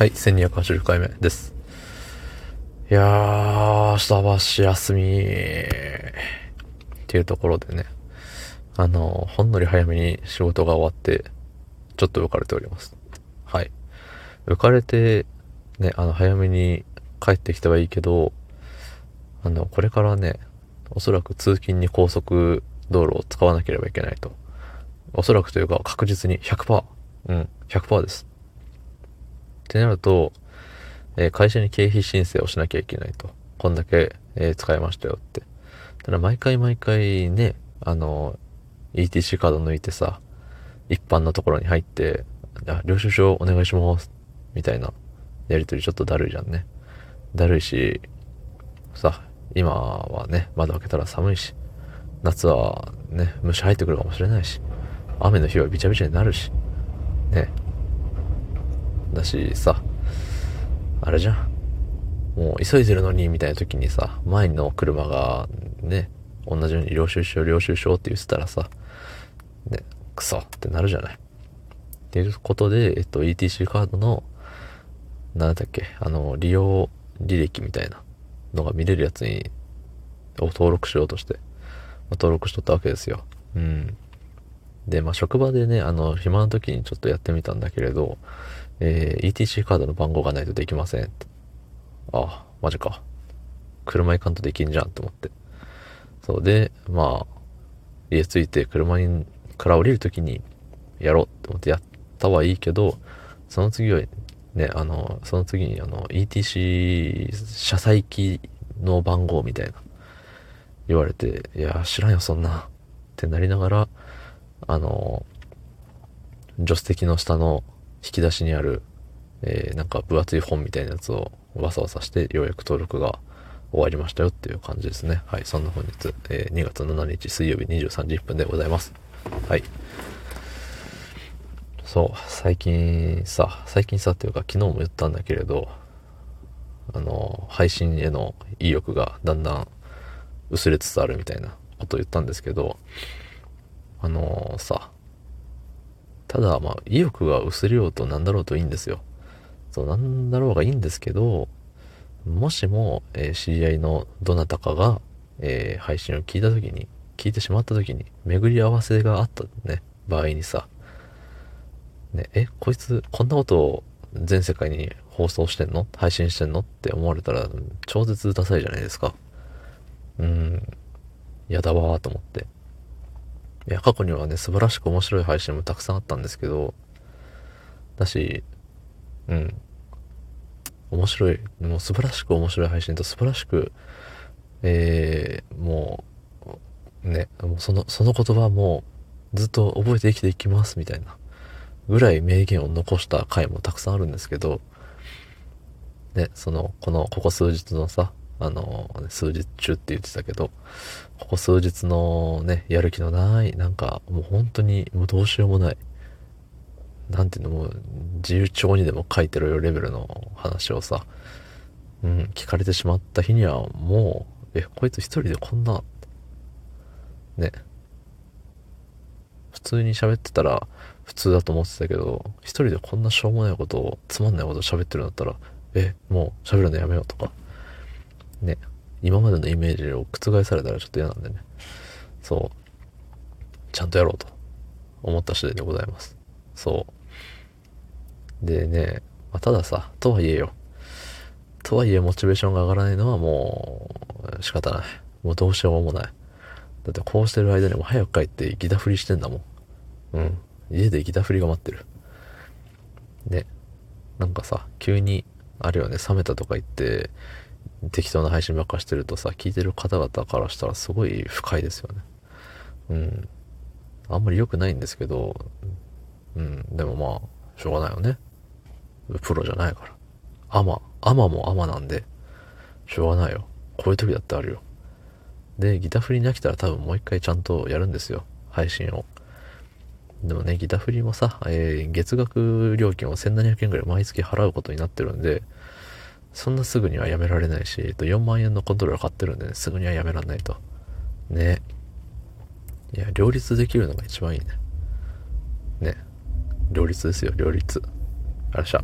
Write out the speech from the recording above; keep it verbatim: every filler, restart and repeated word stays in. はい、せんにひゃくはちじゅっかいめです。いやー、明日は休みっていうところでね、あの、ほんのり早めに仕事が終わって、ちょっと浮かれております。はい。浮かれて、ね、あの、早めに帰ってきてはいいけど、あの、これからね、おそらく通勤に高速道路を使わなければいけないと。おそらくというか確実に ひゃくパーセント。うん、ひゃくパーセント です。ってなると、えー、会社に経費申請をしなきゃいけないと。こんだけ、えー、使いましたよって。ただ毎回毎回ね、あの、イーティーシー カード抜いてさ、一般のところに入って、あ、領収書お願いします。みたいなやりとりちょっとだるいじゃんね。だるいし、さ、今はね、窓開けたら寒いし、夏はね、虫入ってくるかもしれないし、雨の日はびちゃびちゃになるしね。だしさ、あれじゃん、もう急いでるのにみたいな時にさ、前の車がね、同じように領収書領収書って言ってたらさ、ね、クソってなるじゃない。っていうことで、えっと イーティーシー カードのなんだっけ、あの利用履歴みたいなのが見れるやつにを登録しようとして、登録しとったわけですよ。うん。で、まあ、職場でね、あの、暇の時にちょっとやってみたんだけれど、えー、イーティーシー カードの番号がないとできませんって。ああ、マジか。車行かんとできんじゃんと思って。そうで、まあ、家着いて車にから降りる時にやろうと思ってやったはいいけど、その次はね、あの、その次にあの、イーティーシー 車載機の番号みたいな言われて、いや、知らんよ、そんな。ってなりながら、あの、助手席の下の引き出しにある、えー、なんか分厚い本みたいなやつをわさわさしてようやく登録が終わりましたよっていう感じですね。はい、そんな本日、えー、にがつなのか水曜日にじゅうさんじいっぷんでございます。はい。そう、最近さ、最近さっていうか昨日も言ったんだけれど、あの、配信への意欲がだんだん薄れつつあるみたいなことを言ったんですけど、あのー、さ、ただまあ意欲が薄れようとなんだろうといいんですよ。そう、なんだろうがいいんですけど、もしも、えー、知り合いのどなたかが、えー、配信を聞いたときに、聞いてしまったときに巡り合わせがあったね、場合にさ、ね、え、こいつこんなことを全世界に放送してんの？配信してんの？って思われたら超絶ダサいじゃないですか。うーん、やだわーと思って。いや、過去にはね、素晴らしく面白い配信もたくさんあったんですけど、だし、うん、面白い、もう素晴らしく面白い配信と素晴らしく、えー、もう、ね、もうその、その言葉もずっと覚えて生きていきますみたいなぐらい名言を残した回もたくさんあるんですけど、ね、その、この、ここ数日のさ、あの、数日中って言ってたけど、ここ数日のね、やる気のない、なんか、もう本当に、もうどうしようもない。なんていうの、もう、自由帳にでも書いてろよレベルの話をさ、うん、聞かれてしまった日には、もう、え、こいつ一人でこんな、ね。普通に喋ってたら、普通だと思ってたけど、一人でこんなしょうもないことを、つまんないことを喋ってるんだったら、え、もう喋るのやめようとか。ね、今までのイメージを覆されたらちょっと嫌なんでね、そうちゃんとやろうと思った次第でございます。そうでね、まあ、たださ、とはいえよとはいえモチベーションが上がらないのはもう仕方ない。もうどうしようもない。だってこうしてる間にも早く帰ってギタ振りしてんだもん。うん、家でギタ振りが待ってる。ね、なんかさ、急にあるよね、冷めたとか言って適当な配信ばっかしてるとさ、聞いてる方々からしたらすごい不快ですよね。うん。あんまり良くないんですけど、うん。でもまあ、しょうがないよね。プロじゃないから。アマ、アマもアマなんで、しょうがないよ。こういう時だってあるよ。で、ギター振りに飽きたら多分もう一回ちゃんとやるんですよ、配信を。でもね、ギター振りもさ、えー、月額料金をせんななひゃくえんぐらい毎月払うことになってるんで、そんなすぐにはやめられないし、えっと、よんまんえんのコントローラー買ってるんで、ね、すぐにはやめられないと。ね。いや、両立できるのが一番いいね。ね。両立ですよ、両立。あらっしゃ。